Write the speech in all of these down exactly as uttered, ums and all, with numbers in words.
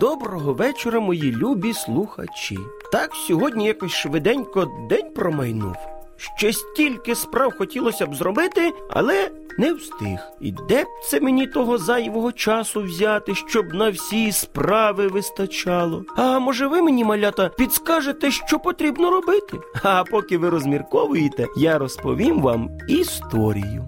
Доброго вечора, мої любі слухачі. Так сьогодні якось швиденько день промайнув. Ще стільки справ хотілося б зробити, але не встиг. І де б це мені того зайвого часу взяти, щоб на всі справи вистачало? А може ви мені, малята, підскажете, що потрібно робити? А поки ви розмірковуєте, я розповім вам історію.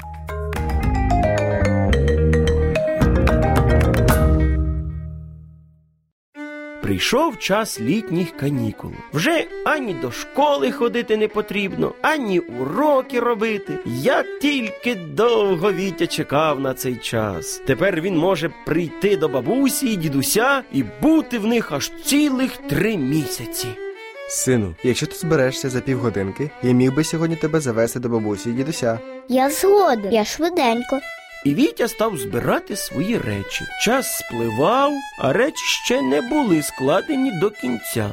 Прийшов час літніх канікул. Вже ані до школи ходити не потрібно, ані уроки робити. Я тільки довго Вітя чекав на цей час. Тепер він може прийти до бабусі і дідуся і бути в них аж цілих три місяці. Сину, якщо ти зберешся за півгодинки, я міг би сьогодні тебе завести до бабусі і дідуся. Я згоден, я швиденько. І Вітя став збирати свої речі. Час спливав, а речі ще не були складені до кінця.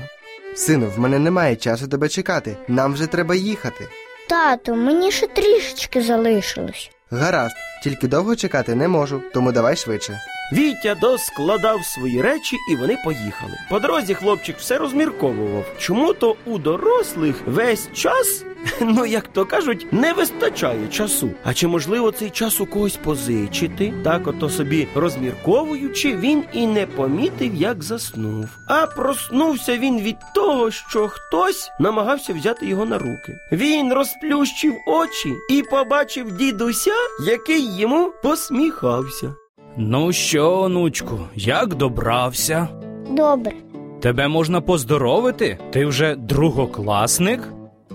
Сину, в мене немає часу тебе чекати. Нам вже треба їхати. Тату, мені ще трішечки залишилось. Гаразд, тільки довго чекати не можу, тому давай швидше. Вітя доскладав свої речі, і вони поїхали. По дорозі хлопчик все розмірковував. Чому-то у дорослих весь час, ну, як то кажуть, не вистачає часу. А чи можливо цей час у когось позичити? Так ото собі розмірковуючи, він і не помітив, як заснув. А проснувся він від того, що хтось намагався взяти його на руки. Він розплющив очі і побачив дідуся, який йому посміхався. Ну що, онучку, як добрався? Добре. Тебе можна поздоровити? Ти вже другокласник?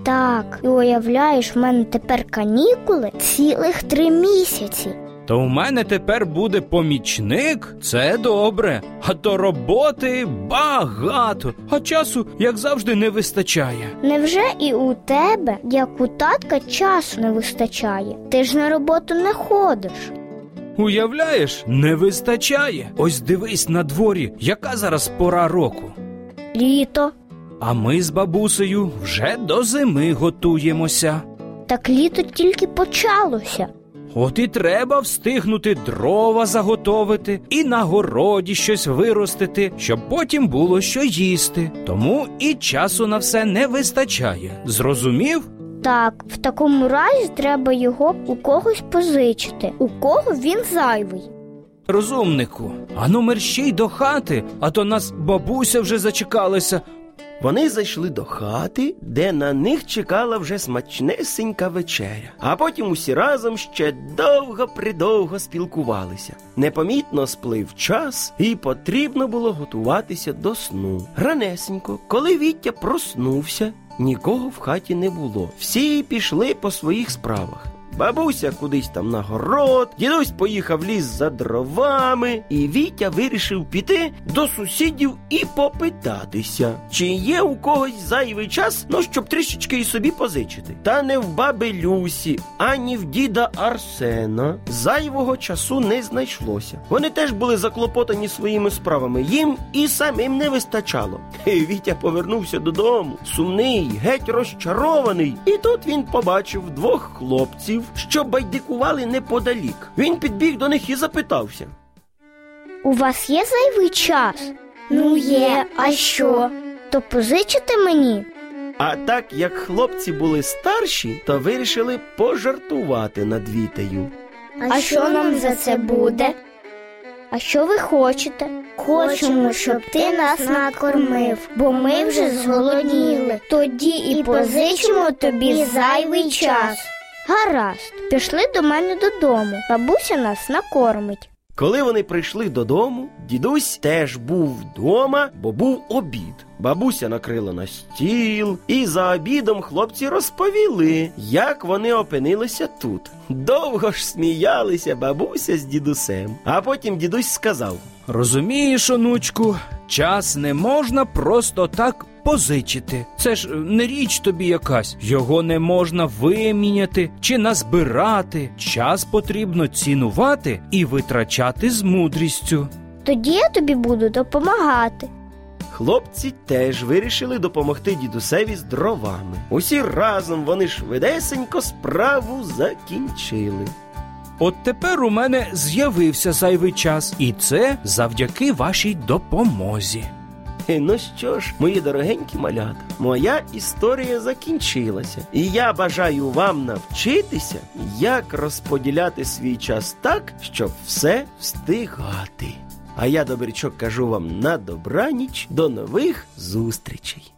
Так, і уявляєш, в мене тепер канікули цілих три місяці. То в мене тепер буде помічник? Це добре. А то роботи багато, а часу, як завжди, не вистачає. Невже і у тебе, як у татка, часу не вистачає? Ти ж на роботу не ходиш. Уявляєш, не вистачає. Ось дивись на дворі, яка зараз пора року? Літо. А ми з бабусею вже до зими готуємося. Так літо тільки почалося. От і треба встигнути дрова заготовити і на городі щось виростити, щоб потім було що їсти. Тому і часу на все не вистачає. Зрозумів? Так, в такому разі треба його у когось позичити, у кого він зайвий. Розумнику, ану мерщій до хати, а то нас бабуся вже зачекалася. Вони зайшли до хати, де на них чекала вже смачнесенька вечеря. А потім усі разом ще довго-придовго спілкувалися. Непомітно сплив час, і потрібно було готуватися до сну. Ранесенько, коли Вітя проснувся, нікого в хаті не було. Всі пішли по своїх справах. Бабуся кудись там на город, дідусь поїхав ліс за дровами, і Вітя вирішив піти до сусідів і попитатися, чи є у когось зайвий час, ну, щоб трішечки і собі позичити. Та не в баби Люсі, ані в діда Арсена зайвого часу не знайшлося. Вони теж були заклопотані своїми справами, їм і самим не вистачало. І Вітя повернувся додому, сумний, геть розчарований, і тут він побачив двох хлопців, що байдикували неподалік. Він підбіг до них і запитався. У вас є зайвий час? Ну є, а що? То позичите мені? А так як хлопці були старші, то вирішили пожартувати над Вітею. А, а що нам за це буде? А що ви хочете? Хочемо, щоб ти нас накормив, бо ми вже зголодніли. Тоді і позичимо тобі зайвий час. Гаразд, пішли до мене додому, бабуся нас накормить. Коли вони прийшли додому, дідусь теж був вдома, бо був обід. Бабуся накрила на стіл, і за обідом хлопці розповіли, як вони опинилися тут. Довго ж сміялися бабуся з дідусем. А потім дідусь сказав: «Розумієш, онучку, час не можна просто так позичити. Це ж не річ тобі якась. Його не можна виміняти чи назбирати. Час потрібно цінувати і витрачати з мудрістю». «Тоді я тобі буду допомагати». Хлопці теж вирішили допомогти дідусеві з дровами. Усі разом вони швидесенько справу закінчили. От тепер у мене з'явився зайвий час, і це завдяки вашій допомозі. Ну що ж, мої дорогенькі малята, моя історія закінчилася. І я бажаю вам навчитися, як розподіляти свій час так, щоб все встигати. А я, Добрячок, кажу вам на добраніч, до нових зустрічей.